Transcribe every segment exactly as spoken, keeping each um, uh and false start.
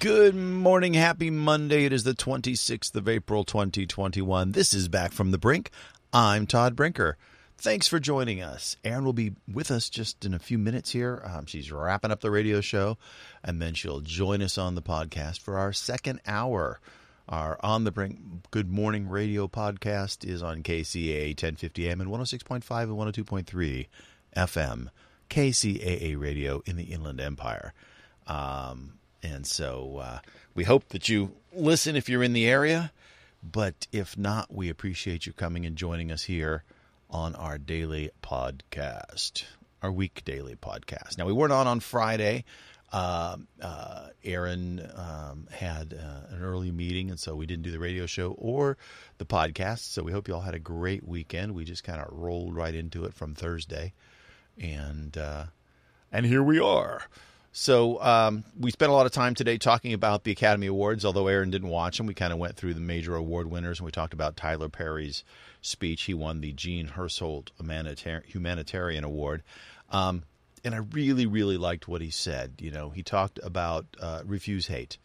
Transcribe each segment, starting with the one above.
Good morning. Happy Monday. It is the twenty-sixth of April, twenty twenty-one. This is Back from the Brink. I'm Todd Brinker. Thanks for joining us. Erin will be with us just in a few minutes here. Um, she's wrapping up the radio show, and then she'll join us on the podcast for our second hour. Our On the Brink Good Morning Radio podcast is on K C A A ten fifty A M and one oh six point five and one oh two point three F M. K C A A radio in the Inland Empire. Um... And so uh, we hope that you listen if you're in the area. But if not, we appreciate you coming and joining us here on our daily podcast, our week daily podcast. Now, we weren't on on Friday. Uh, uh, Erin um, had uh, an early meeting, and so we didn't do the radio show or the podcast. So we hope you all had a great weekend. We just kind of rolled right into it from Thursday. And, uh, and here we are. So um, we spent a lot of time today talking about the Academy Awards, although Erin didn't watch them. We kind of went through the major award winners, and we talked about Tyler Perry's speech. He won the Gene Hersholt Humanitarian Award. Um, and I really, really liked what he said. You know, he talked about uh, refuse hate,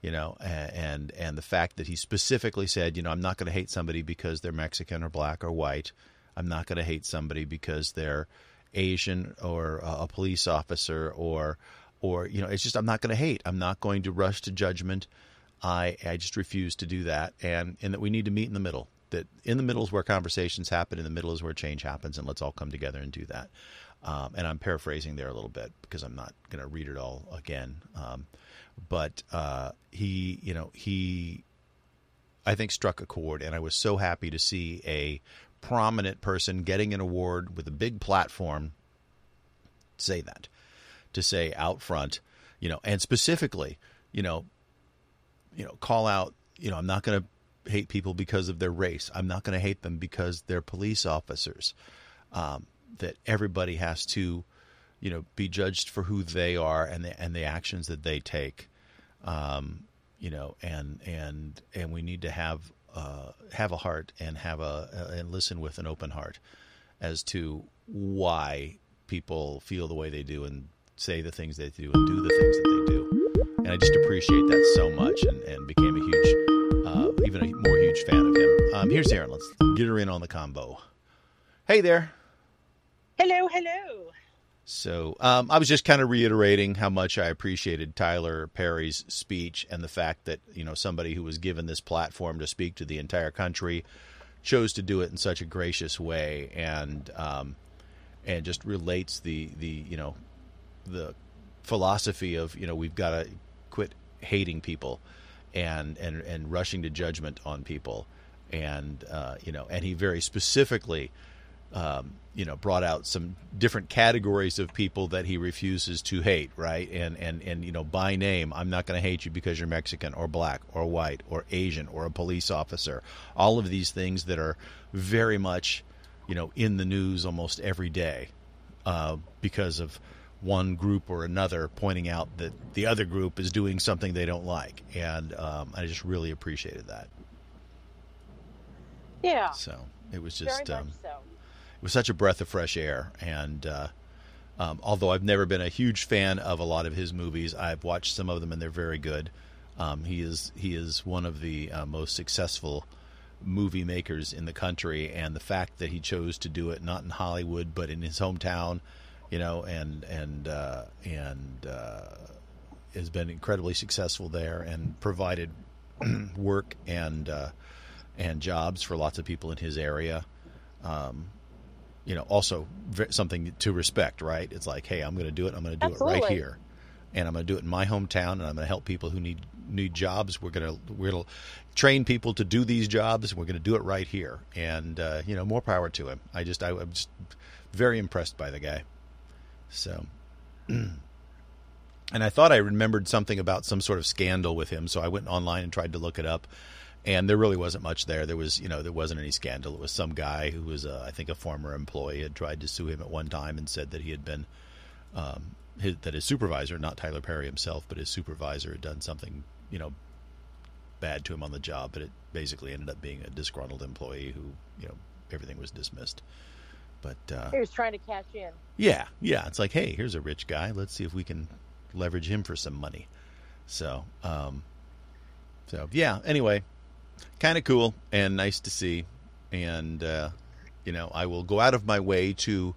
you know, and, and the fact that he specifically said, you know, I'm not going to hate somebody because they're Mexican or black or white. I'm not going to hate somebody because they're Asian or a police officer or, or, you know, it's just, I'm not going to hate. I'm not going to rush to judgment. I, I just refuse to do that. And, and that we need to meet in the middle, that in the middle is where conversations happen. In the middle is where change happens, and let's all come together and do that. Um, and I'm paraphrasing there a little bit because I'm not going to read it all again. Um, but, uh, he, you know, he, I think struck a chord, and I was so happy to see a prominent person getting an award with a big platform say that, to say out front, you know, and specifically, you know, you know, call out, you know, I'm not going to hate people because of their race. I'm not going to hate them because they're police officers. Um, that everybody has to, you know, be judged for who they are and the, and the actions that they take. Um, you know, and, and, and we need to have Uh, have a heart and have a uh, and listen with an open heart as to why people feel the way they do and say the things they do and do the things that they do. And I just appreciate that so much, and, and became a huge, uh, even a more huge fan of him. Um, here's Erin. Let's get her in on the combo. Hey there. Hello, hello. So um, I was just kind of reiterating how much I appreciated Tyler Perry's speech, and the fact that, you know, somebody who was given this platform to speak to the entire country chose to do it in such a gracious way, and um, and just relates the, the, you know, the philosophy of, you know, we've got to quit hating people and, and, and rushing to judgment on people. And, uh, you know, and he very specifically Um, you know, brought out some different categories of people that he refuses to hate, right? And, and, and you know, by name, I'm not going to hate you because you're Mexican or black or white or Asian or a police officer. All of these things that are very much, you know, in the news almost every day uh, because of one group or another pointing out that the other group is doing something they don't like. And um, I just really appreciated that. Yeah. So it was just... Very much um, so. It was such a breath of fresh air, and uh, um, although I've never been a huge fan of a lot of his movies, I've watched some of them, and they're very good. Um, he is he is one of the uh, most successful movie makers in the country, and the fact that he chose to do it not in Hollywood but in his hometown, you know, and and uh, and uh, has been incredibly successful there and provided work and uh, and jobs for lots of people in his area. Um, You know, also something to respect, right? It's like, hey, I'm going to do it. I'm going to do Absolutely. It right here, and I'm going to do it in my hometown, and I'm going to help people who need need jobs. We're going to we're going to train people to do these jobs. We're going to do it right here, and uh, you know, more power to him. I just I, I'm just very impressed by the guy. So, and I thought I remembered something about some sort of scandal with him, so I went online and tried to look it up. And there really wasn't much there. There was, you know, there wasn't any scandal. It was some guy who was, uh, I think, a former employee had tried to sue him at one time and said that he had been, um, his, that his supervisor, not Tyler Perry himself, but his supervisor had done something, you know, bad to him on the job, but it basically ended up being a disgruntled employee who, you know, everything was dismissed. But uh, he was trying to cash in. Yeah, yeah. It's like, hey, here's a rich guy. Let's see if we can leverage him for some money. So, um, so yeah. Anyway, kind of cool and nice to see. And uh, you know, I will go out of my way to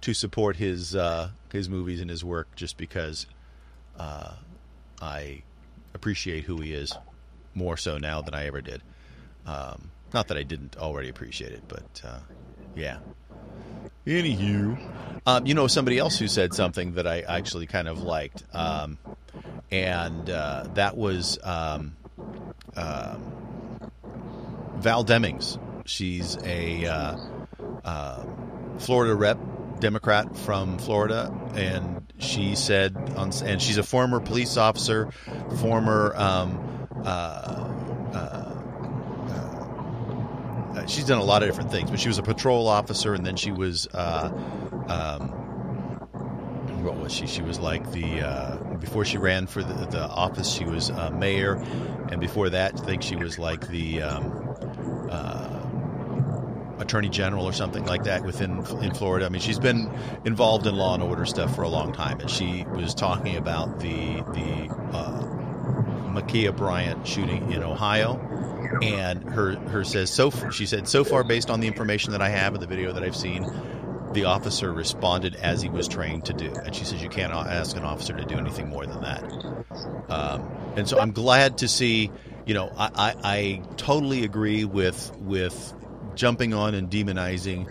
to support his uh, his movies and his work, just because uh, I appreciate who he is more so now than I ever did. Um, not that I didn't already appreciate it, but uh, yeah. Anywho, um, you know, somebody else who said something that I actually kind of liked, um, and uh, that was um, uh, Val Demings. She's a uh, uh, Florida rep, Democrat from Florida, and she said, on, and she's a former police officer, former. Um, uh, uh, She's done a lot of different things, but she was a patrol officer, and then she was, uh, um, what was she? She was like the, uh, before she ran for the, the office, she was uh, mayor, and before that, I think she was like the um, uh, attorney general or something like that within in Florida. I mean, she's been involved in law and order stuff for a long time, and she was talking about the the uh, Makia Bryant shooting in Ohio. And her, her says, so she said, so far, based on the information that I have and the video that I've seen, the officer responded as he was trained to do. And she says, you can't ask an officer to do anything more than that. Um, and so I'm glad to see, you know, I, I, I totally agree with, with jumping on and demonizing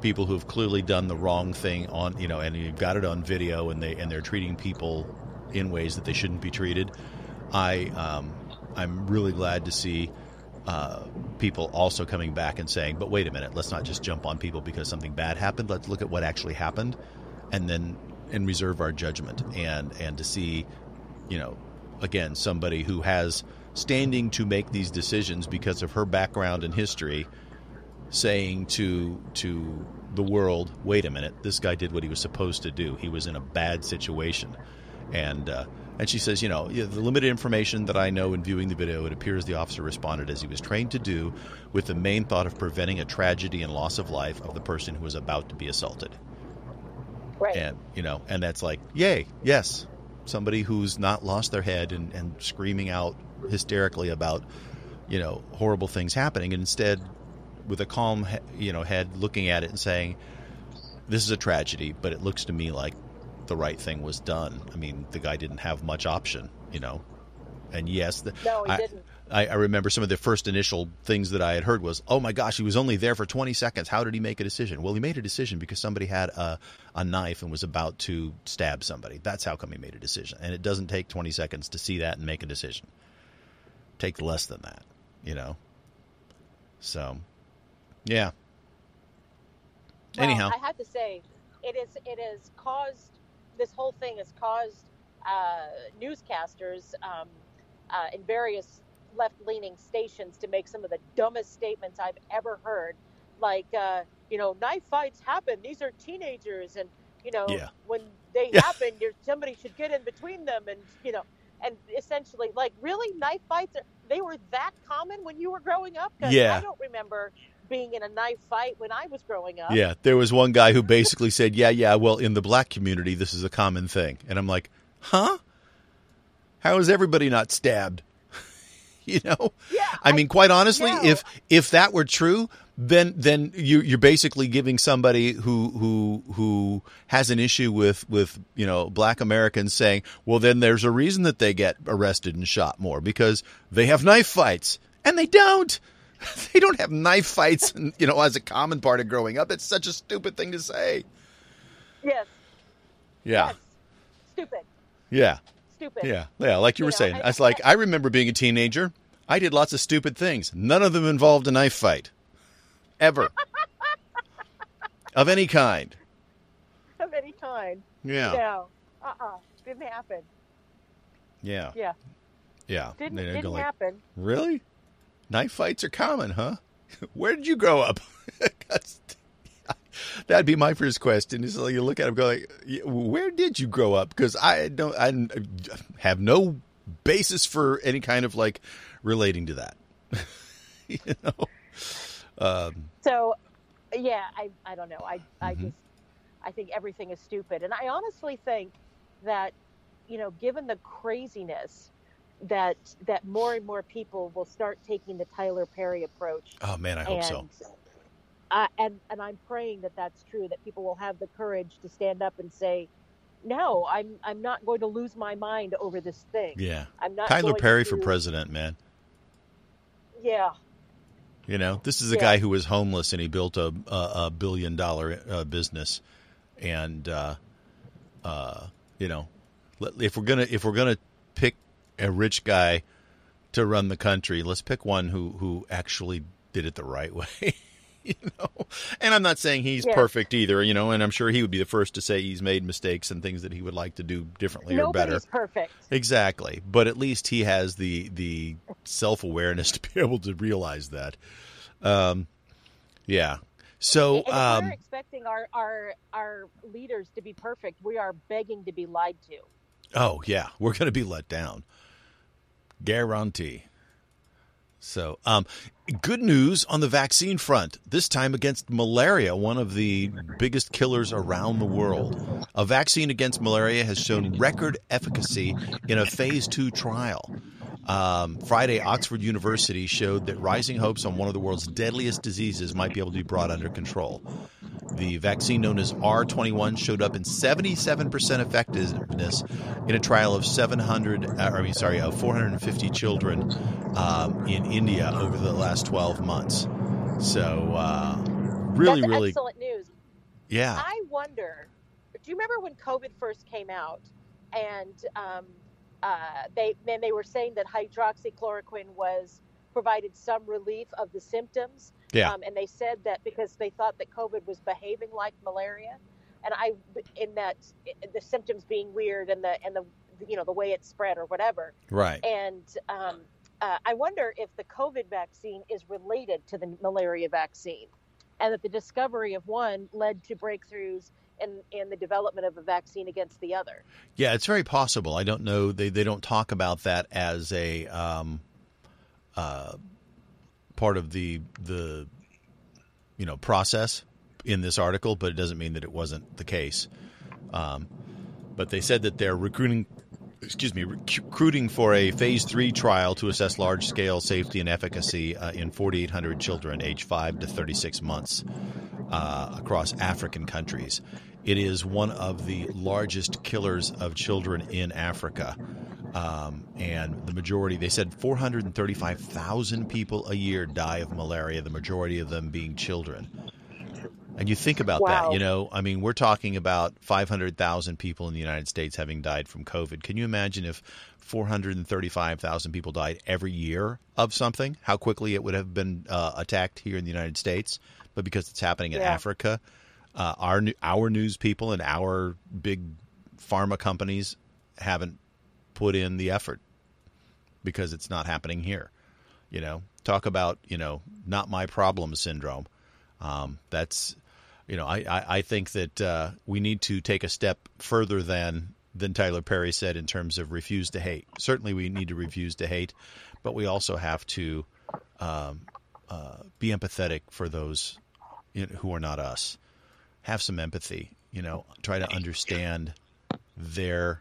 people who have clearly done the wrong thing on, you know, and you've got it on video, and they, and they're treating people in ways that they shouldn't be treated. I, um, I'm really glad to see, Uh, people also coming back and saying, but wait a minute, let's not just jump on people because something bad happened. Let's look at what actually happened, and then and reserve our judgment. And, and to see, you know, again, somebody who has standing to make these decisions because of her background and history, saying to to the world, wait a minute, this guy did what he was supposed to do. He was in a bad situation. And uh, and she says, you know, the limited information that I know in viewing the video, it appears the officer responded as he was trained to do, with the main thought of preventing a tragedy and loss of life of the person who was about to be assaulted. Right. And, you know, and that's like, yay, yes, somebody who's not lost their head and, and screaming out hysterically about, you know, horrible things happening. And instead, with a calm, you know, head, looking at it and saying, this is a tragedy, but it looks to me like the right thing was done. I mean, the guy didn't have much option, you know. And yes, the, no, he I, didn't. I, I remember some of the first initial things that I had heard was, oh my gosh, he was only there for twenty seconds. How did he make a decision? Well, he made a decision because somebody had a, a knife and was about to stab somebody. That's how come he made a decision. And it doesn't take twenty seconds to see that and make a decision. Take less than that, you know. So, yeah. Well, anyhow, I have to say, it is it has caused this whole thing has caused uh, newscasters um, uh, in various left-leaning stations to make some of the dumbest statements I've ever heard. Like, uh, you know, knife fights happen. These are teenagers. And, you know, yeah. when they yeah. happen, you're, somebody should get in between them. And, you know, and essentially, like, really? Knife fights? Are, they were that common when you were growing up? Because yeah. I don't remember being in a knife fight when I was growing up. Yeah, there was one guy who basically said, yeah, yeah, well, in the black community, this is a common thing. And I'm like, huh? How is everybody not stabbed? You know? Yeah, I mean, I, quite honestly, yeah. if if that were true, then then you, you're basically giving somebody who who who has an issue with, with, you know, black Americans saying, well, then there's a reason that they get arrested and shot more, because they have knife fights. And they don't. They don't have knife fights, you know, as a common part of growing up. It's such a stupid thing to say. Yes. Yeah. Yes. Stupid. Yeah. Stupid. Yeah. Yeah. Like you, you were know, saying, I was like, I remember being a teenager. I did lots of stupid things. None of them involved a knife fight. Ever. Of any kind. Of any kind. Yeah. No. Uh-uh. Didn't happen. Yeah. Yeah. Yeah. Didn't, didn't like, happen. Really? Knife fights are common, huh? Where did you grow up? That'd be my first question. Is like you look at them going, where did you grow up? Because I don't, I have no basis for any kind of like relating to that. You know? Um, so, yeah, I, I don't know. I, I mm-hmm. just, I think everything is stupid. And I honestly think that, you know, given the craziness that, that more and more people will start taking the Tyler Perry approach. Oh man, I hope and, so. Uh, and, and I'm praying that that's true, that people will have the courage to stand up and say, no, I'm, I'm not going to lose my mind over this thing. Yeah. I'm not Tyler Perry to... for president, man. Yeah. You know, this is a yeah. guy who was homeless and he built a a, a billion dollar uh, business, and uh, uh, you know, if we're gonna if we're gonna pick a rich guy to run the country, let's pick one who, who actually did it the right way. You know, and I'm not saying he's yeah. perfect either. You know, and I'm sure he would be the first to say he's made mistakes and things that he would like to do differently Nobody's or better. Nobody's perfect, exactly. But at least he has the the self awareness to be able to realize that. Um, yeah. So um, we're expecting our, our our leaders to be perfect. We are begging to be lied to. Oh yeah, we're going to be let down. Guarantee. So, um, good news on the vaccine front, this time against malaria, one of the biggest killers around the world. A vaccine against malaria has shown record efficacy in a phase two trial. Um, Friday, Oxford University showed that rising hopes on one of the world's deadliest diseases might be able to be brought under control. The vaccine known as R twenty-one showed up in seventy-seven percent effectiveness in a trial of seven hundred, I mean, sorry, of four hundred fifty children um, in India over the last twelve months. So, uh, really, That's really excellent news. Yeah. I wonder. Do you remember when COVID first came out, and um, Uh, they then they were saying that hydroxychloroquine was provided some relief of the symptoms. Yeah. Um, and they said that because they thought that COVID was behaving like malaria, and I in that the symptoms being weird and the and the you know the way it spread or whatever. Right. And um, uh, I wonder if the COVID vaccine is related to the malaria vaccine, and that the discovery of one led to breakthroughs And, and the development of a vaccine against the other. Yeah, it's very possible. I don't know. They they don't talk about that as a um, uh, part of the the you know process in this article, but it doesn't mean that it wasn't the case. Um, but they said that they're recruiting, excuse me, recruiting for a phase three trial to assess large scale safety and efficacy uh, in forty-eight hundred children aged five to thirty-six months uh, across African countries. It is one of the largest killers of children in Africa. Um, and the majority, they said four hundred thirty-five thousand people a year die of malaria, the majority of them being children. And you think about wow. that, you know, I mean, we're talking about five hundred thousand people in the United States having died from COVID. Can you imagine if four hundred thirty-five thousand people died every year of something, how quickly it would have been uh, attacked here in the United States? But because it's happening in yeah. Africa, uh, our our news people and our big pharma companies haven't put in the effort because it's not happening here. You know, talk about, you know, not my problem syndrome. Um, that's, you know, I, I, I think that uh, we need to take a step further than than Tyler Perry said in terms of refuse to hate. Certainly we need to refuse to hate, but we also have to um, uh, be empathetic for those who are not us. Have some empathy, you know, try to understand their,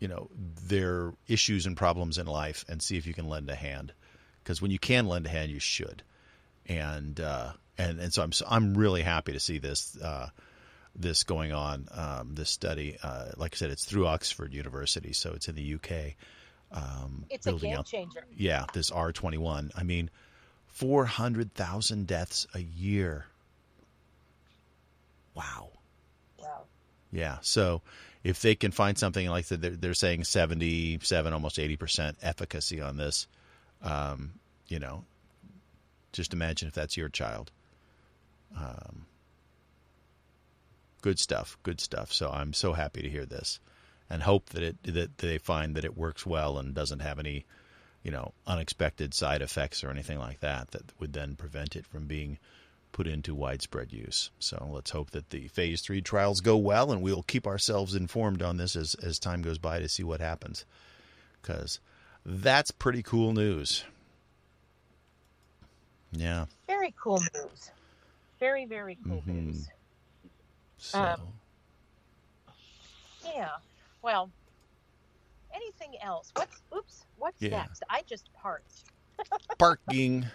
you know, their issues and problems in life and see if you can lend a hand. Because when you can lend a hand, you should. And, uh, and, and so I'm, I'm really happy to see this, uh, this going on, um, this study, uh, like I said, it's through Oxford University. So it's in the U K. Um, it's a game changer. Yeah. This R twenty-one, I mean, four hundred thousand deaths a year. Wow. Wow. Yeah. So if they can find something like that, they're, they're saying seventy-seven, almost eighty percent efficacy on this, um, you know, just imagine if that's your child. Um, good stuff, good stuff. So I'm so happy to hear this, and hope that it that they find that it works well and doesn't have any, you know, unexpected side effects or anything like that that would then prevent it from being put into widespread use. So let's hope that the phase three trials go well, and we'll keep ourselves informed on this as as time goes by to see what happens, because That's pretty cool news. Yeah. Very cool news. Very, very cool mm-hmm. news. So. Um, yeah. Well, anything else? What's, oops, what's yeah. next? I just parked. Parking.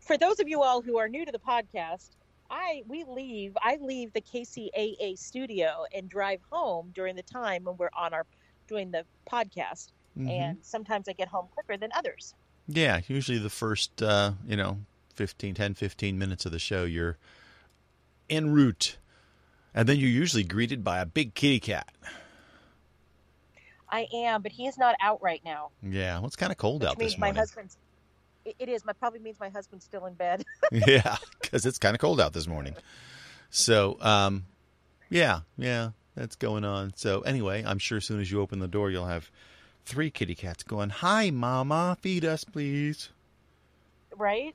For those of you all who are new to the podcast, I we leave. I leave the K C A A studio and drive home during the time when we're on our doing the podcast. Mm-hmm. And sometimes I get home quicker than others. Yeah, usually the first, uh, you know, fifteen, ten, fifteen minutes of the show, you're en route. And then you're usually greeted by a big kitty cat. I am, but he's not out right now. Yeah, well, it's kind of cold Which out means this morning. My husband's, it is. My, probably means my husband's still in bed. Yeah, because it's kind of cold out this morning. So, um, yeah, yeah, that's going on. So anyway, I'm sure as soon as you open the door, you'll have three kitty cats going, "Hi, Mama, feed us, please." Right?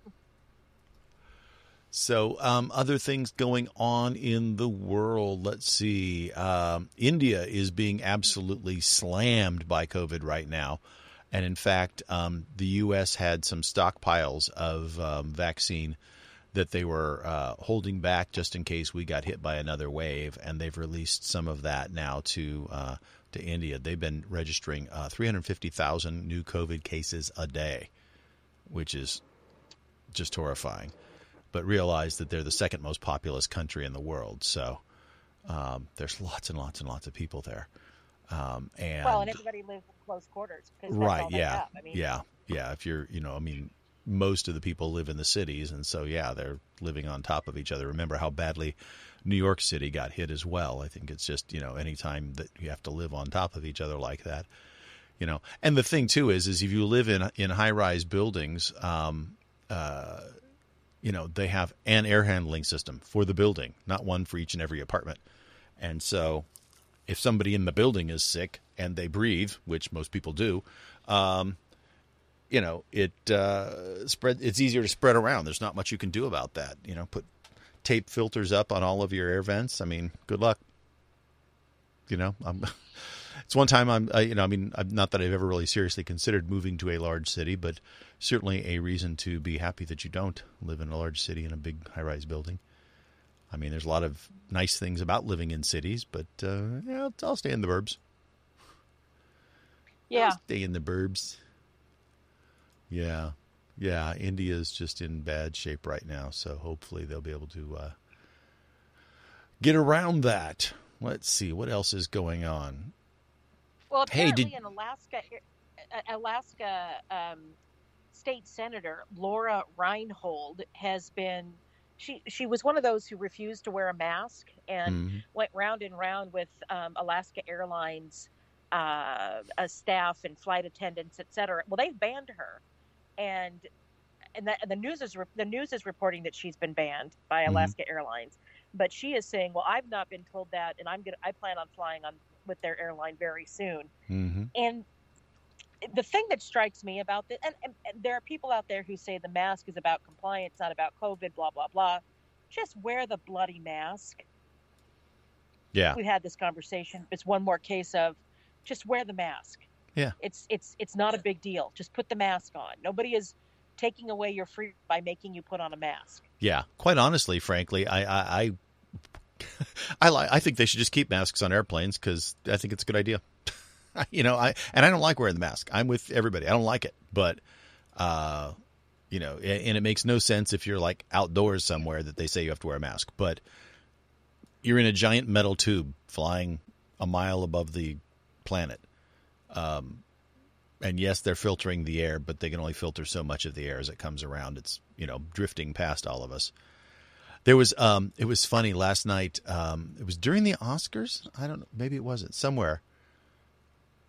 So, um, other things going on in the world. Let's see. Um, India is being absolutely slammed by COVID right now. And in fact, um, the U S had some stockpiles of um, vaccine that they were uh, holding back just in case we got hit by another wave. And they've released some of that now to uh, to India. They've been registering uh, three hundred fifty thousand new COVID cases a day, which is just horrifying. But realize that they're the second most populous country in the world. So um, there's lots and lots and lots of people there. Um, and well, and everybody lives in close quarters. Right, yeah, I mean, yeah, yeah. If you're, you know, I mean, most of the people live in the cities. And so, yeah, they're living on top of each other. Remember how badly New York City got hit as well. I think it's just, you know, any time that you have to live on top of each other like that, you know. And the thing, too, is is if you live in, in high-rise buildings, um, uh you know, they have an air handling system for the building, not one for each and every apartment. And so if somebody in the building is sick and they breathe, which most people do, um, you know, it uh, spread. It's easier to spread around. There's not much you can do about that. You know, put tape filters up on all of your air vents. I mean, good luck. You know, I'm, it's one time I'm, uh, you know, I mean, I'm, not that I've ever really seriously considered moving to a large city, but certainly a reason to be happy that you don't live in a large city in a big high-rise building. I mean, there's a lot of nice things about living in cities, but uh, yeah, I'll, I'll stay in the burbs. Yeah. I'll stay in the burbs. Yeah. Yeah. India's just in bad shape right now, so hopefully they'll be able to uh, get around that. Let's see, what else is going on? Well, apparently hey, did... in Alaska, Alaska um, State Senator Laura Reinbold has been, she she was one of those who refused to wear a mask and mm-hmm. went round and round with um, Alaska Airlines uh, a staff and flight attendants, et cetera. Well, they've banned her, and and the, and the news is the news is reporting that she's been banned by Alaska mm-hmm. Airlines. But she is saying, well, I've not been told that, and I'm gonna, I plan on flying on with their airline very soon. Mm-hmm. And the thing that strikes me about this, and, and, and there are people out there who say the mask is about compliance, not about COVID, blah, blah, blah. Just wear the bloody mask. Yeah. We had this conversation. It's one more case of just wear the mask. Yeah. It's, it's, it's not a big deal. Just put the mask on. Nobody is taking away your freedom by making you put on a mask. Yeah, quite honestly, frankly, I I I, I, li- I think they should just keep masks on airplanes because I think it's a good idea. you know, I and I don't like wearing the mask. I'm with everybody. I don't like it, but uh, you know, and it makes no sense if you're like outdoors somewhere that they say you have to wear a mask, but you're in a giant metal tube flying a mile above the planet. Um, And yes, they're filtering the air, but they can only filter so much of the air as it comes around. It's, you know, drifting past all of us. There was, um, it was funny last night. Um, it was during the Oscars. I don't know. Maybe it wasn't. Somewhere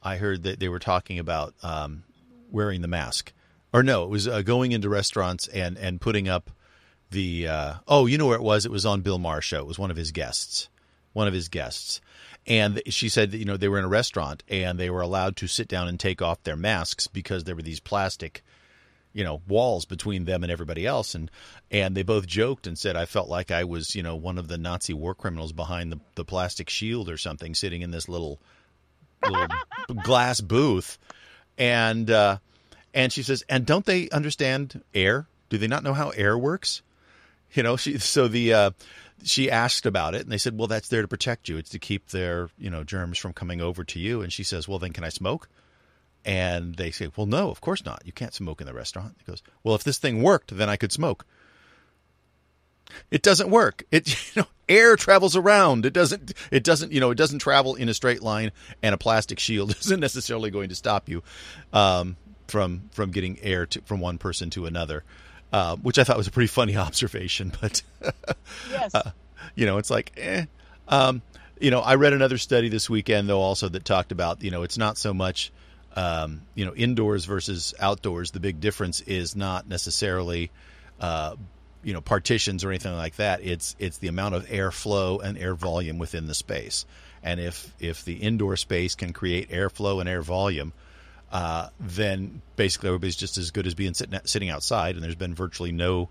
I heard that they were talking about um, wearing the mask. Or no, it was uh, going into restaurants and, and putting up the, uh, oh, you know where it was? It was on Bill Maher's show. It was one of his guests. One of his guests. And she said that, you know, they were in a restaurant and they were allowed to sit down and take off their masks because there were these plastic, you know, walls between them and everybody else. And and they both joked and said, I felt like I was, you know, one of the Nazi war criminals behind the, the plastic shield or something, sitting in this little, little glass booth. And uh, and she says, and don't they understand air? Do they not know how air works? You know, she so the uh, she asked about it, and they said, well, that's there to protect you. It's to keep their, you know, germs from coming over to you. And she says, well, then can I smoke? And they say, well, no, of course not. You can't smoke in the restaurant. He goes, well, if this thing worked, then I could smoke. It doesn't work. It, you know, air travels around. It doesn't, it doesn't, you know, it doesn't travel in a straight line, and a plastic shield isn't necessarily going to stop you um, from, from getting air to, from one person to another, uh, which I thought was a pretty funny observation, but, yes. uh, you know, it's like, eh. Um, you know, I read another study this weekend though, also that talked about, you know, it's not so much, um, you know, indoors versus outdoors. The big difference is not necessarily, uh, you know, partitions or anything like that. It's it's the amount of airflow and air volume within the space. And if if the indoor space can create airflow and air volume, uh, then basically everybody's just as good as being sitting sitting outside. And there's been virtually no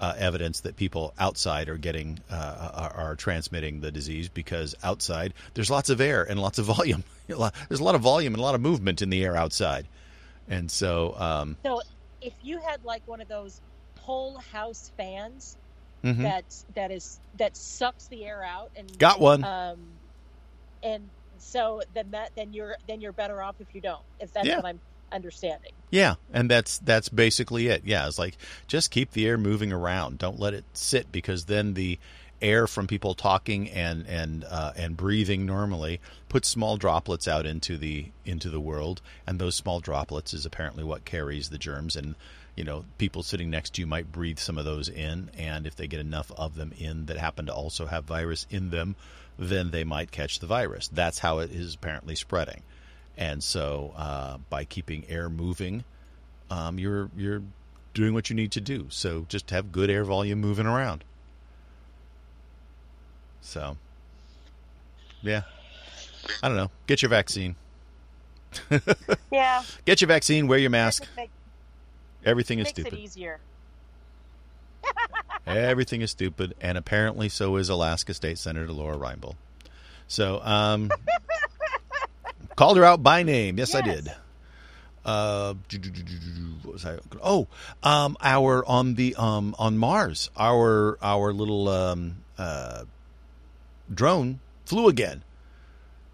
uh, evidence that people outside are getting uh, are, are transmitting the disease, because outside there's lots of air and lots of volume. There's a lot of volume and a lot of movement in the air outside. And so, um, so if you had like one of those whole house fans mm-hmm. that that is that sucks the air out, and got one um and so then that then you're then you're better off if you don't, if that's yeah. what I'm understanding. Yeah, and that's that's basically it. Yeah, it's like just keep the air moving around, don't let it sit, because then the air from people talking and and uh, and breathing normally puts small droplets out into the into the world, and those small droplets is apparently what carries the germs. And you know, people sitting next to you might breathe some of those in, and if they get enough of them in that happen to also have virus in them, then they might catch the virus. That's how it is apparently spreading. And so uh, by keeping air moving, um, you're you're doing what you need to do. So just have good air volume moving around. So, yeah, I don't know. Get your vaccine. Yeah. Get your vaccine. Wear your mask. Make, Everything is stupid. It easier. Everything is stupid, and apparently so is Alaska State Senator Laura Reinbold. So, um, called her out by name. Yes, yes. I did. Uh, what was I? Oh, um, our on the um on Mars, our our little um uh. drone flew again.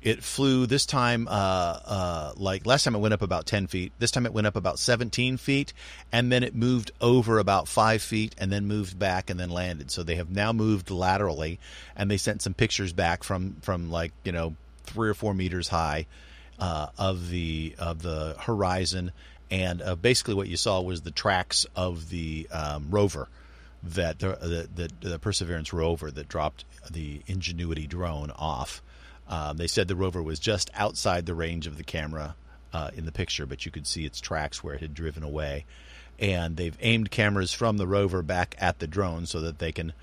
It flew this time, uh, uh, like last time it went up about ten feet. This time it went up about seventeen feet, and then it moved over about five feet and then moved back and then landed. So they have now moved laterally, and they sent some pictures back from, from like, you know, three or four meters high, uh, of the, of the horizon. And, uh, basically what you saw was the tracks of the, um, rover. That the, the the Perseverance rover that dropped the Ingenuity drone off. Um, they said the rover was just outside the range of the camera uh, in the picture, but you could see its tracks where it had driven away. And they've aimed cameras from the rover back at the drone so that they can,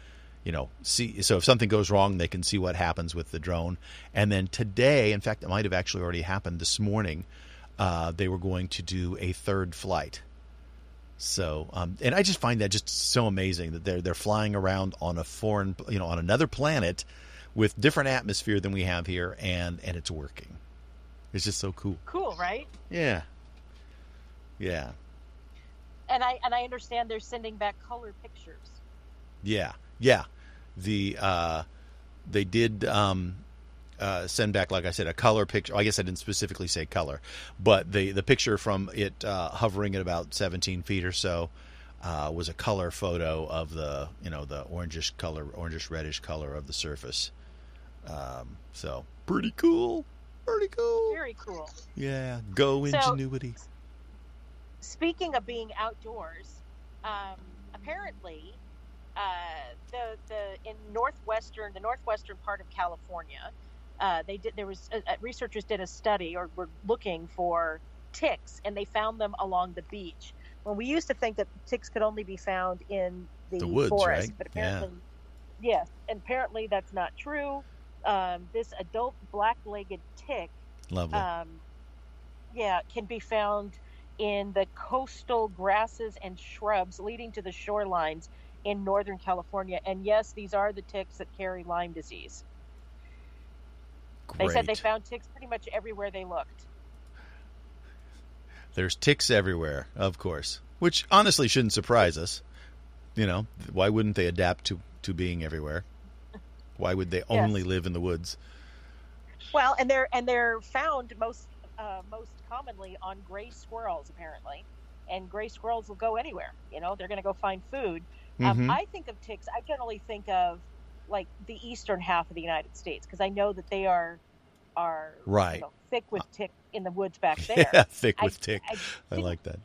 you know, see. So if something goes wrong, they can see what happens with the drone. And then today, in fact, it might have actually already happened this morning. Uh, they were going to do a third flight. So, um, and I just find that just so amazing that they're, they're flying around on a foreign, you know, on another planet with different atmosphere than we have here, and, and it's working. It's just so cool. Cool, right? Yeah. Yeah. And I, and I understand they're sending back color pictures. Yeah. Yeah. The, uh, they did, um, Uh, send back, like I said, a color picture. I guess I didn't specifically say color, but the, the picture from it uh, hovering at about seventeen feet or so uh, was a color photo of the, you know, the orangish color, orangish reddish color of the surface. Um, so pretty cool. Pretty cool. Very cool. Yeah. Go Ingenuity. So, speaking of being outdoors, um, apparently uh, the the in northwestern the northwestern part of California. Uh, they did. There was uh, researchers did a study, or were looking for ticks, and they found them along the beach. When we used to think that ticks could only be found in the, the woods, forest, right? But apparently, yeah. yes, and apparently that's not true. Um, this adult black-legged tick, lovely, um, yeah, can be found in the coastal grasses and shrubs leading to the shorelines in northern California. And yes, these are the ticks that carry Lyme disease. Great. They said they found ticks pretty much everywhere they looked. There's ticks everywhere, of course, which honestly shouldn't surprise us. You know, why wouldn't they adapt to, to being everywhere? Why would they yes. only live in the woods? Well, and they're and they're found most uh, most commonly on gray squirrels, apparently. And gray squirrels will go anywhere. You know, they're going to go find food. Um, mm-hmm. I think of ticks. I generally think of like the eastern half of the United States because I know that they are are right. you know, thick with tick in the woods back there. Yeah, thick I, with tick. I, I, I like that.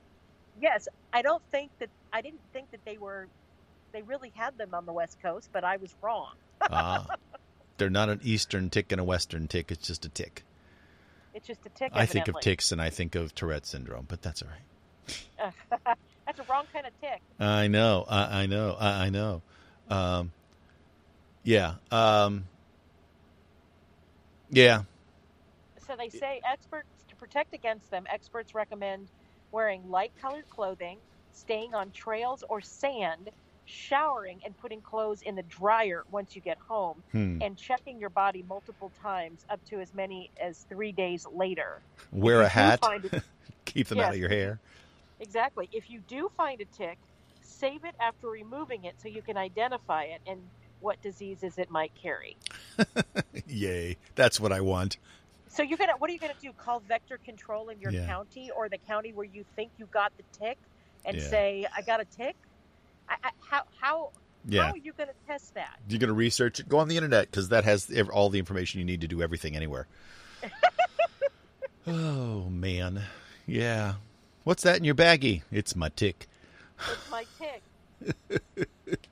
Yes, I don't think that I didn't think that they were. They really had them on the West Coast, but I was wrong. Ah, they're not an eastern tick and a western tick. It's just a tick. It's just a tick. I evidently. think of ticks and I think of Tourette syndrome, but that's all right. That's a wrong kind of tick. I know, I, I know, I, I know. Um, yeah, um, yeah. So they say experts, to protect against them, experts recommend wearing light-colored clothing, staying on trails or sand, showering and putting clothes in the dryer once you get home, hmm. and checking your body multiple times up to as many as three days later. Wear a hat. It, Keep them yes. out of your hair. Exactly. If you do find a tick, save it after removing it so you can identify it and what diseases it might carry. Yay. That's what I want. So you're gonna, what are you going to do? Call vector control in your yeah. county or the county where you think you got the tick and yeah. say, I got a tick? I, I, how how, yeah. how are you going to test that? You're going to research it. Go on the internet because that has all the information you need to do everything anywhere. Oh, man. Yeah. What's that in your baggie? It's my tick. It's my tick.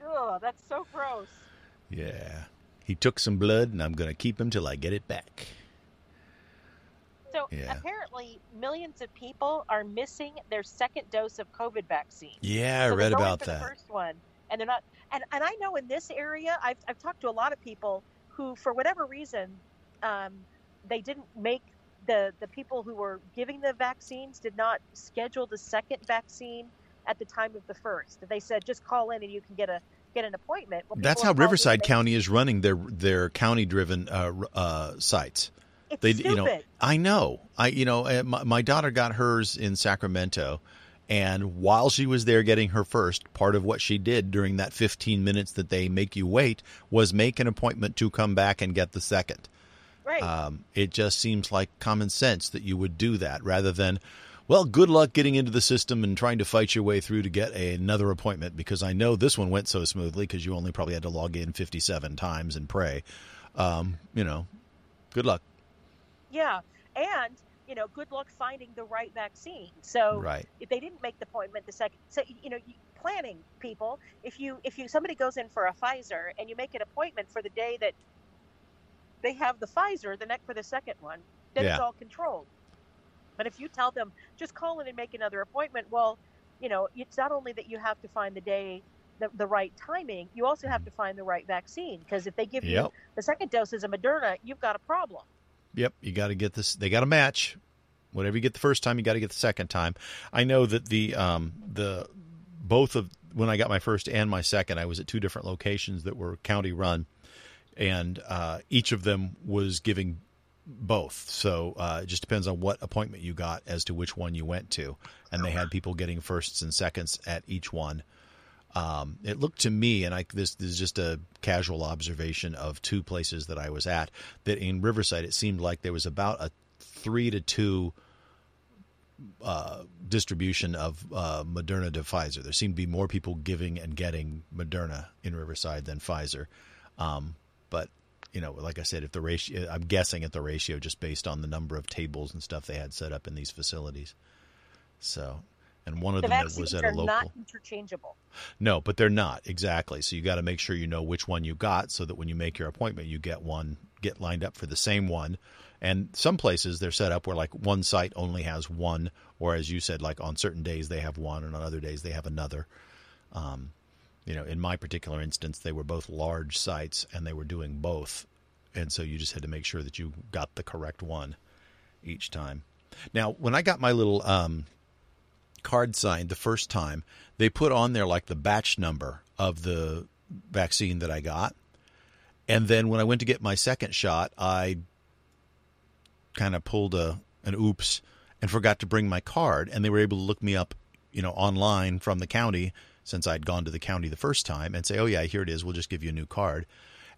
Ugh, that's so gross. Yeah. He took some blood, and I'm going to keep him till I get it back. So yeah. apparently millions of people are missing their second dose of COVID vaccine. Yeah, I so read about that. The first one, and they're not. And, and I know in this area, I've, I've talked to a lot of people who, for whatever reason, um, they didn't make The, the people who were giving the vaccines did not schedule the second vaccine at the time of the first. They said, just call in and you can get a get an appointment. Well, that's how Riverside County is running their their county-driven uh, uh, sites. It's they, stupid. You know, I know. I you know my, my daughter got hers in Sacramento, and while she was there getting her first, part of what she did during that fifteen minutes that they make you wait was make an appointment to come back and get the second. Right. Um, it just seems like common sense that you would do that rather than, well, good luck getting into the system and trying to fight your way through to get a, another appointment because I know this one went so smoothly because you only probably had to log in fifty-seven times and pray. Um, you know, good luck. Yeah. And, you know, good luck finding the right vaccine. So right. if they didn't make the appointment the second, so, you know, planning people, if you, if you, somebody goes in for a Pfizer and you make an appointment for the day that they have the Pfizer, the neck for the second one, then yeah. it's all controlled. But if you tell them, just call in and make another appointment, well, you know, it's not only that you have to find the day, the, the right timing, you also have to find the right vaccine. Because if they give yep. you the second dose as a Moderna, you've got a problem. Yep, you got to get this. They got to match. Whatever you get the first time, you got to get the second time. I know that the um, the both of, when I got my first and my second, I was at two different locations that were county run. And uh, each of them was giving both. So uh, it just depends on what appointment you got as to which one you went to. And they had people getting firsts and seconds at each one. Um, it looked to me, and I, this, this is just a casual observation of two places that I was at, that in Riverside it seemed like there was about a three to two uh, distribution of uh, Moderna to Pfizer. There seemed to be more people giving and getting Moderna in Riverside than Pfizer. Um But, you know, like I said, if the ratio, I'm guessing at the ratio just based on the number of tables and stuff they had set up in these facilities. So, and one of the them was at a local. They're not interchangeable. No, but they're not. Exactly. So you got to make sure you know which one you got so that when you make your appointment, you get one, get lined up for the same one. And some places they're set up where like one site only has one, or as you said, like on certain days they have one and on other days they have another. Um You know, in my particular instance, they were both large sites and they were doing both. And so you just had to make sure that you got the correct one each time. Now, when I got my little um, card signed the first time, they put on there like the batch number of the vaccine that I got. And then when I went to get my second shot, I kind of pulled a an oops and forgot to bring my card, and they were able to look me up, you know, online from the county, since I'd gone to the county the first time, and say, oh yeah, here it is, we'll just give you a new card.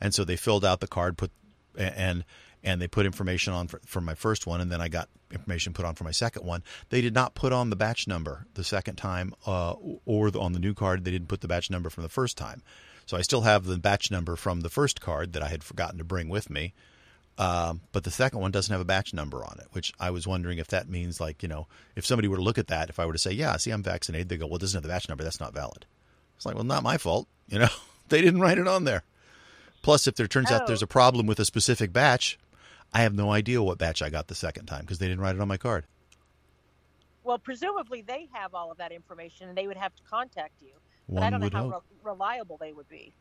And so they filled out the card, put and and they put information on for, for my first one, and then I got information put on for my second one. They did not put on the batch number the second time, uh, or the, on the new card, they didn't put the batch number from the first time. So I still have the batch number from the first card that I had forgotten to bring with me, um, but the second one doesn't have a batch number on it, which I was wondering if that means, like, you know, if somebody were to look at that, if I were to say, yeah, see, I'm vaccinated, they go, well, it doesn't have the batch number, that's not valid. It's like, well, not my fault, you know, they didn't write it on there. Plus, if there turns oh. out there's a problem with a specific batch, I have no idea what batch I got the second time because they didn't write it on my card. Well, presumably they have all of that information and they would have to contact you. But One I don't know how re- reliable they would be.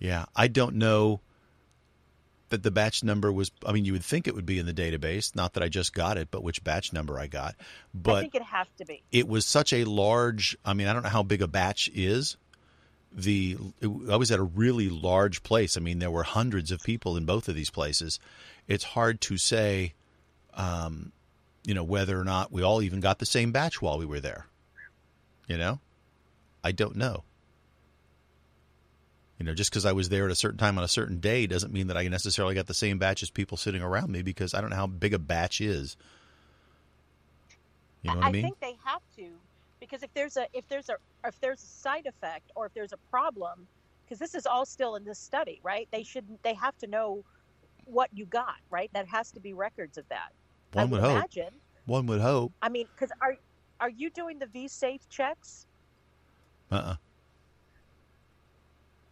Yeah, I don't know that the batch number was, I mean, you would think it would be in the database, not that I just got it, but which batch number I got. But I think it has to be. It was such a large, I mean, I don't know how big a batch is. The it, I was at a really large place. I mean, there were hundreds of people in both of these places. It's hard to say, um, you know, whether or not we all even got the same batch while we were there, you know? I don't know. You know, just because I was there at a certain time on a certain day doesn't mean that I necessarily got the same batch as people sitting around me, because I don't know how big a batch is. You know what I, I mean? I think they have to, because if there's a if there's a if there's a side effect or if there's a problem, because this is all still in this study, right? They should they have to know what you got, right? That has to be records of that. One I would hope. Imagine. One would hope. I mean, because are are you doing the V-Safe checks? Uh-uh.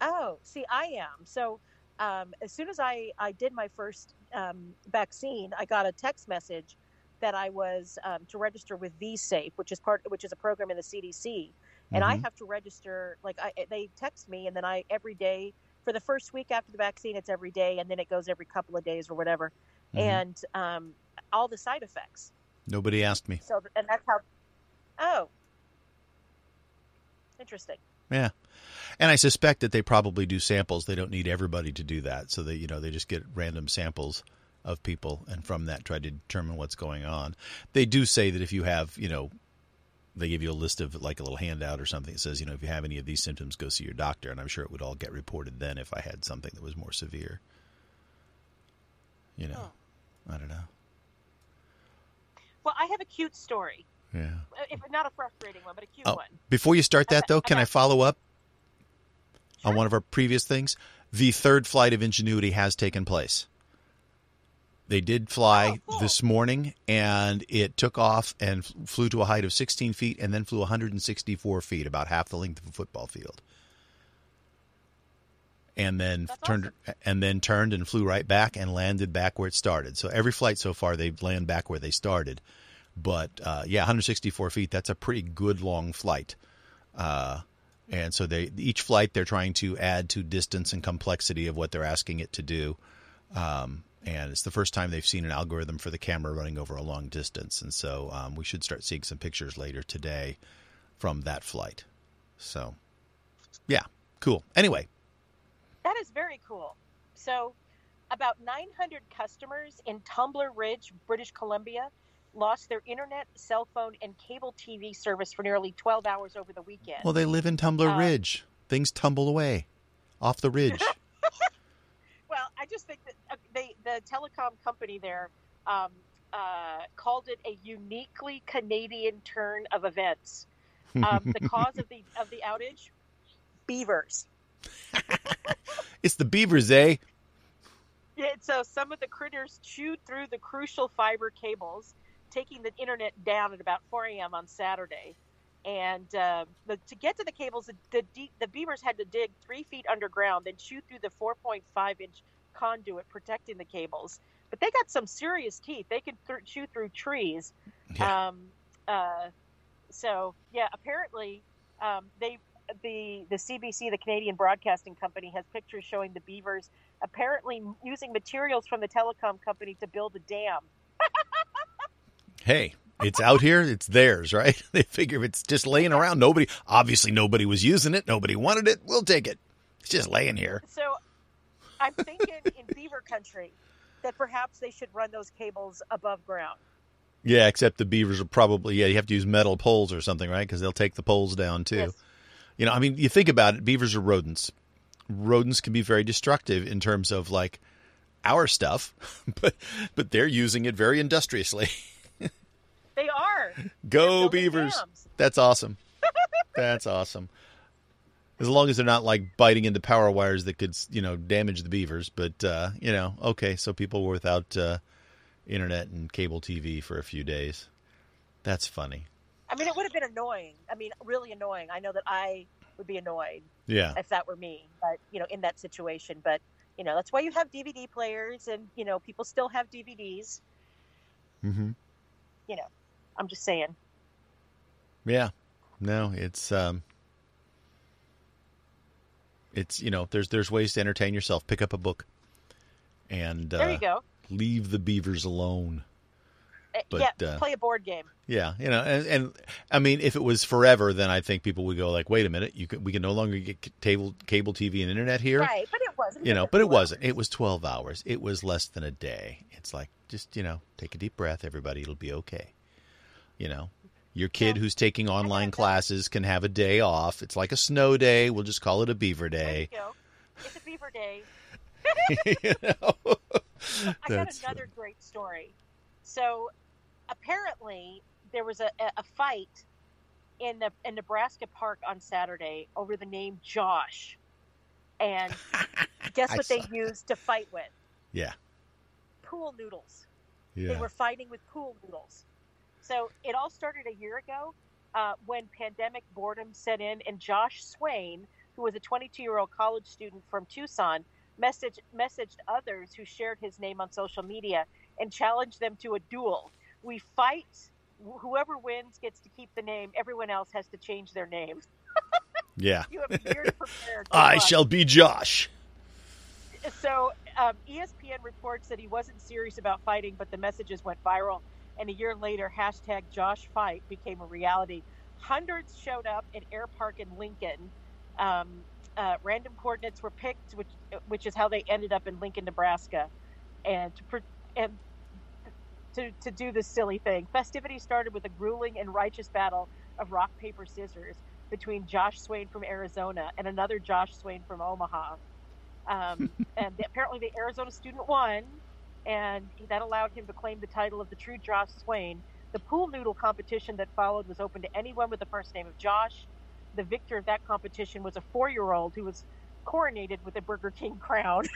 Oh, see, I am. So um, as soon as I, I did my first um, vaccine, I got a text message that I was um, to register with V-Safe, which is part, which is a program in the C D C. And mm-hmm. I have to register, like I, they text me, and then I every day for the first week after the vaccine, it's every day, and then it goes every couple of days or whatever, mm-hmm. and um, all the side effects. Nobody asked me. So and that's how. Oh. Interesting. Yeah. And I suspect that they probably do samples. They don't need everybody to do that. So that, you know, they just get random samples of people and from that try to determine what's going on. They do say that if you have, you know, they give you a list of like a little handout or something that says, you know, if you have any of these symptoms, go see your doctor. And I'm sure it would all get reported then if I had something that was more severe. You know, huh. I don't know. Well, I have a cute story. Yeah. If not a frustrating one, but a cute oh, one. Before you start that, though, can I follow up sure. on one of our previous things? The third flight of Ingenuity has taken place. They did fly oh, cool. this morning, and it took off and flew to a height of sixteen feet and then flew one hundred sixty-four feet, about half the length of a football field. And then That's turned awesome. and then turned and flew right back and landed back where it started. So every flight so far, they've landed back where they started. But, uh, yeah, one hundred sixty-four feet, that's a pretty good long flight. Uh, and so they each flight they're trying to add to distance and complexity of what they're asking it to do. Um, and it's the first time they've seen an algorithm for the camera running over a long distance. And so um, we should start seeing some pictures later today from that flight. So, yeah, cool. Anyway. That is very cool. So about nine hundred customers in Tumbler Ridge, British Columbia, lost their internet, cell phone, and cable T V service for nearly twelve hours over the weekend. Well, they live in Tumbler um, Ridge. Things tumble away off the ridge. Well, I just think that they, the telecom company there um, uh, called it a uniquely Canadian turn of events. Um, the cause of the of the outage? Beavers. It's the beavers, eh? Yeah, so some of the critters chewed through the crucial fiber cables, taking the internet down at about four a.m. on Saturday. And uh, the, to get to the cables, the, the, the beavers had to dig three feet underground, then chew through the four point five inch conduit protecting the cables. But they got some serious teeth. They could th- chew through trees. Yeah. Um, uh, so, yeah, apparently um, they the the C B C, the Canadian Broadcasting Company, has pictures showing the beavers apparently using materials from the telecom company to build a dam. Hey, it's out here. It's theirs, right? They figure if it's just laying around, nobody, obviously nobody was using it. Nobody wanted it. We'll take it. It's just laying here. So I'm thinking in beaver country that perhaps they should run those cables above ground. Yeah, except the beavers are probably, yeah, you have to use metal poles or something, right? Because they'll take the poles down too. Yes. You know, I mean, you think about it, beavers are rodents. Rodents can be very destructive in terms of like our stuff, but but they're using it very industriously. They are. Go beavers. Dams. That's awesome. That's awesome. As long as they're not like biting into power wires that could, you know, damage the beavers. But, uh, you know, okay, so people were without uh, internet and cable T V for a few days. That's funny. I mean, it would have been annoying. I mean, really annoying. I know that I would be annoyed yeah. if that were me, but, you know, in that situation. But, you know, that's why you have D V D players and, you know, people still have D V Ds. Mm-hmm. You know, I'm just saying. Yeah. No, it's... um It's, you know, there's there's ways to entertain yourself. Pick up a book and there you uh, go. Leave the beavers alone. But, yeah, uh, play a board game. Yeah, you know, and, and I mean, if it was forever, then I think people would go like, wait a minute, you can, we can no longer get cable, cable T V and internet here. Right, but it wasn't. You know, but it wasn't. It was twelve hours. It was less than a day. It's like, just, you know, take a deep breath, everybody. It'll be okay. You know. Your kid yeah. who's taking online classes can have a day off. It's like a snow day. We'll just call it a beaver day. There you go. It's a beaver day. You know? I That's got another funny. Great story. So apparently there was a, a fight in the in Nebraska Park on Saturday over the name Josh. And guess what they used that. to fight with? Yeah. Pool noodles. Yeah. They were fighting with pool noodles. So it all started a year ago uh, when pandemic boredom set in, and Josh Swain, who was a twenty-two-year-old college student from Tucson, messaged, messaged others who shared his name on social media and challenged them to a duel. We fight. Whoever wins gets to keep the name. Everyone else has to change their name. Yeah. You have a year to prepare. I watch. shall be Josh. So um, E S P N reports that he wasn't serious about fighting, but the messages went viral. And a year later, hashtag Josh Fight became a reality. Hundreds showed up at Air Park in Lincoln. Um, uh, random coordinates were picked, which which is how they ended up in Lincoln, Nebraska, and to and to to do this silly thing. Festivities started with a grueling and righteous battle of rock, paper, scissors between Josh Swain from Arizona and another Josh Swain from Omaha. Um, and the, apparently, the Arizona student won. And that allowed him to claim the title of the true Josh Swain. The pool noodle competition that followed was open to anyone with the first name of Josh. The victor of that competition was a four-year-old who was coronated with a Burger King crown.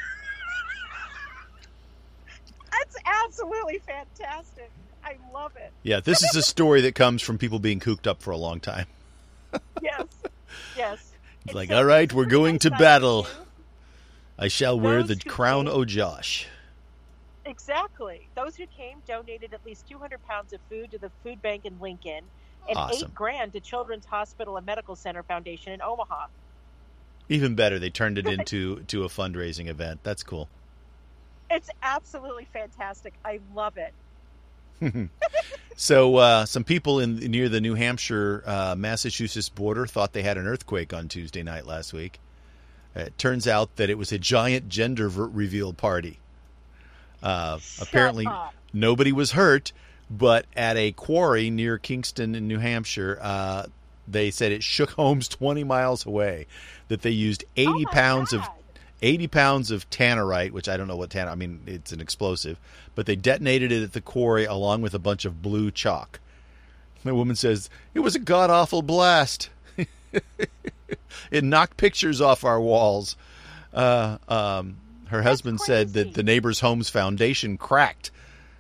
That's absolutely fantastic. I love it. Yeah, this is a story that comes from people being cooped up for a long time. Yes, yes. It's like, so all right, we're going to battle. I shall wear the crown, oh Josh. Exactly. Those who came donated at least two hundred pounds of food to the food bank in Lincoln and awesome. eight grand to Children's Hospital and Medical Center Foundation in Omaha. Even better. They turned it into to a fundraising event. That's cool. It's absolutely fantastic. I love it. So uh, some people in near the New Hampshire, uh, Massachusetts border thought they had an earthquake on Tuesday night last week. Uh, it turns out that it was a giant gender reveal party. Uh, apparently nobody was hurt, but at a quarry near Kingston in New Hampshire, uh, they said it shook homes twenty miles away, that they used eighty pounds God. of eighty pounds of Tannerite, which I don't know what Tannerite, I mean, it's an explosive, but they detonated it at the quarry along with a bunch of blue chalk. The woman says, it was a god awful blast. It knocked pictures off our walls. Uh, um, Her husband said that the neighbor's home's foundation cracked.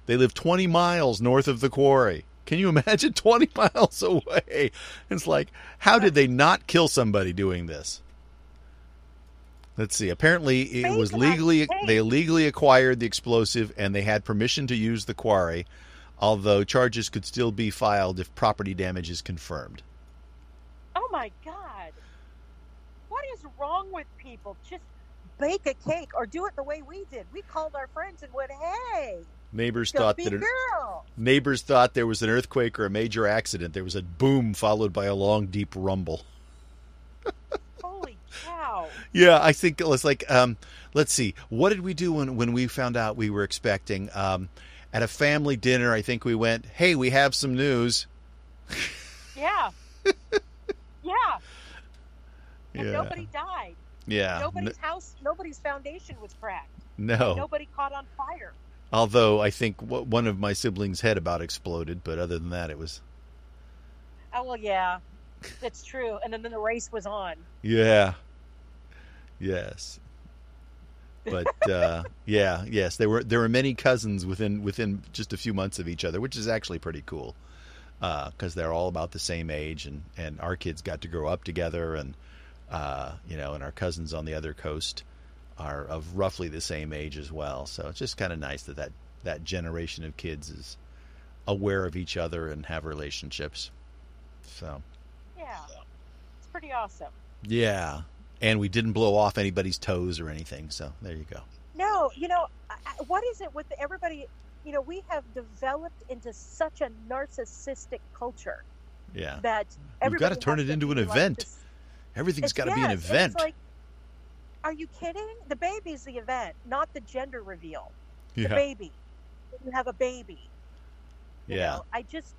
They live twenty miles north of the quarry. Can you imagine twenty miles away? It's like, how did they not kill somebody doing this? Let's see. Apparently, it was legally they legally acquired the explosive and they had permission to use the quarry, although charges could still be filed if property damage is confirmed. Oh, my God. What is wrong with people? Just bake a cake or do it the way we did. We called our friends and went, hey. Neighbors thought that an, neighbors thought there was an earthquake or a major accident. There was a boom followed by a long, deep rumble. Holy cow. Yeah, I think it was like, um, let's see. What did we do when, when we found out we were expecting? Um, at a family dinner, I think we went, hey, we have some news. Yeah. Yeah. And yeah. Nobody died. Yeah. Nobody's no. house, nobody's foundation was cracked. No. And nobody caught on fire. Although I think one of my siblings' head about exploded, but other than that, it was. Oh, well, yeah, that's true. And then the race was on. Yeah. Yes. But uh, yeah, yes, there were there were many cousins within within just a few months of each other, which is actually pretty cool because uh, they're all about the same age, and, and our kids got to grow up together, and uh, you know, and our cousins on the other coast are of roughly the same age as well. So it's just kind of nice that, that that generation of kids is aware of each other and have relationships. So yeah, it's pretty awesome. Yeah. And we didn't blow off anybody's toes or anything. So there you go. No, you know, what is it with everybody? You know, we have developed into such a narcissistic culture. Yeah. That we've got to turn it into an event. Like everything's got to yes, be an event. It's like, are you kidding? The baby's the event, not the gender reveal. Yeah. The baby. You have a baby. You yeah. know, I just,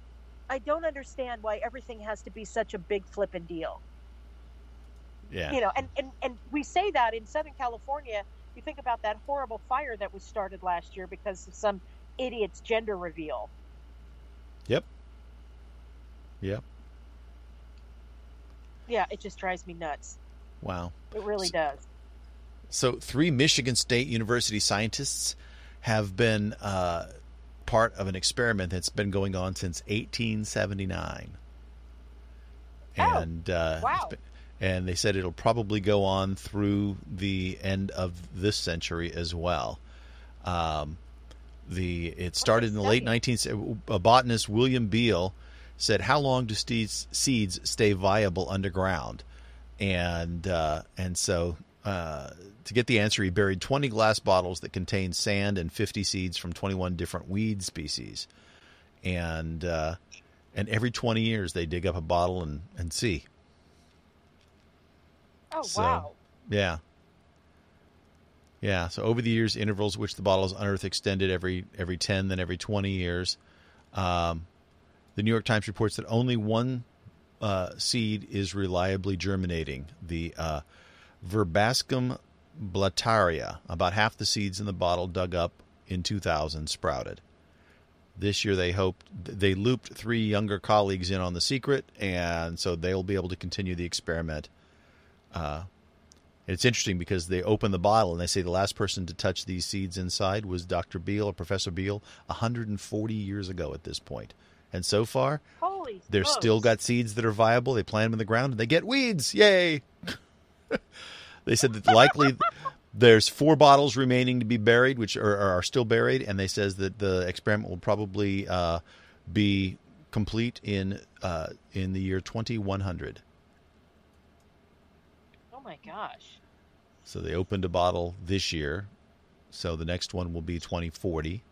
I don't understand why everything has to be such a big flippin' deal. Yeah. You know, and, and, and we say that in Southern California, you think about that horrible fire that was started last year because of some idiot's gender reveal. Yep. Yep. Yeah, it just drives me nuts. Wow. It really so, does. So three Michigan State University scientists have been uh, part of an experiment that's been going on since eighteen seventy-nine. Oh, and, uh, wow. And they said it'll probably go on through the end of this century as well. Um, the it started in the late nineteenth. A botanist, William Beale, said, "How long do seeds seeds stay viable underground?" And uh, and so uh, to get the answer, he buried twenty glass bottles that contained sand and fifty seeds from twenty-one different weed species. And uh, and every twenty years they dig up a bottle and, and see. Oh, so, wow. Yeah. Yeah. So over the years, intervals which the bottles unearthed extended every every ten, then every twenty years. Um, the New York Times reports that only one uh, seed is reliably germinating, the uh, Verbascum blattaria. About half the seeds in the bottle dug up in two thousand sprouted. This year they hoped they looped three younger colleagues in on the secret, and so they'll be able to continue the experiment. Uh, it's interesting because they open the bottle and they say the last person to touch these seeds inside was Doctor Beale or Professor Beale one hundred forty years ago at this point. And so far, Holy they're smokes. Still got seeds that are viable. They plant them in the ground and they get weeds. Yay. They said that likely there's four bottles remaining to be buried, which are, are still buried. And they says that the experiment will probably uh, be complete in uh, in the year twenty-one hundred. Oh my gosh. So they opened a bottle this year. So the next one will be twenty forty,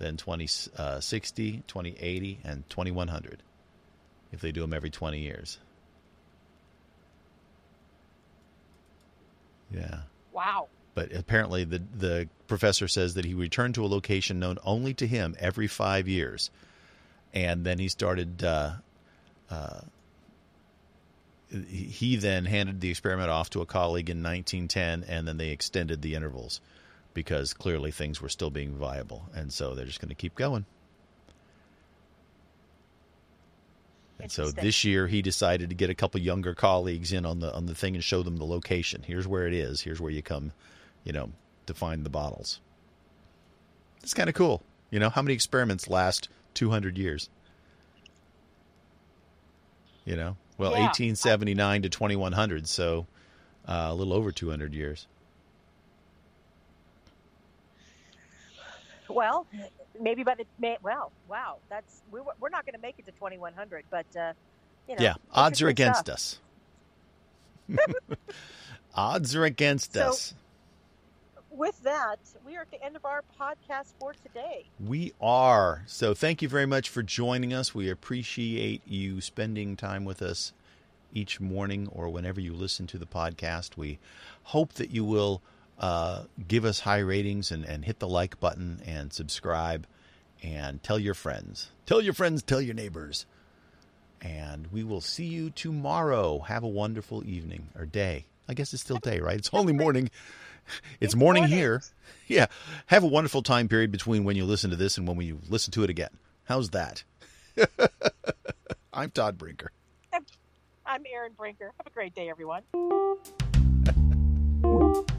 then twenty sixty, twenty eighty, and twenty-one hundred if they do them every twenty years. Yeah. Wow. But apparently the, the professor says that he returned to a location known only to him every five years. And then he started... Uh, uh, He then handed the experiment off to a colleague in nineteen ten, and then they extended the intervals because clearly things were still being viable. And so they're just going to keep going. And so this year he decided to get a couple younger colleagues in on the on the thing and show them the location. Here's where it is. Here's where you come, you know, to find the bottles. It's kind of cool. You know, how many experiments last two hundred years? You know? Well, yeah. eighteen seventy-nine to twenty-one hundred, so uh, a little over two hundred years. Well, maybe by the may, well, wow, that's we, we're not going to make it to twenty-one hundred, but uh, you know, yeah, odds are against stuff. us. Odds are against so, us. With that, we are at the end of our podcast for today. We are. So thank you very much for joining us. We appreciate you spending time with us each morning or whenever you listen to the podcast. We hope that you will uh, give us high ratings and, and hit the like button and subscribe and tell your friends. Tell your friends, tell your neighbors. And we will see you tomorrow. Have a wonderful evening or day. I guess it's still day, right? It's only morning. It's, it's morning, morning here. Yeah. Have a wonderful time period between when you listen to this and when you listen to it again. How's that? I'm Todd Brinker. I'm, I'm Aaron Brinker. Have a great day, everyone.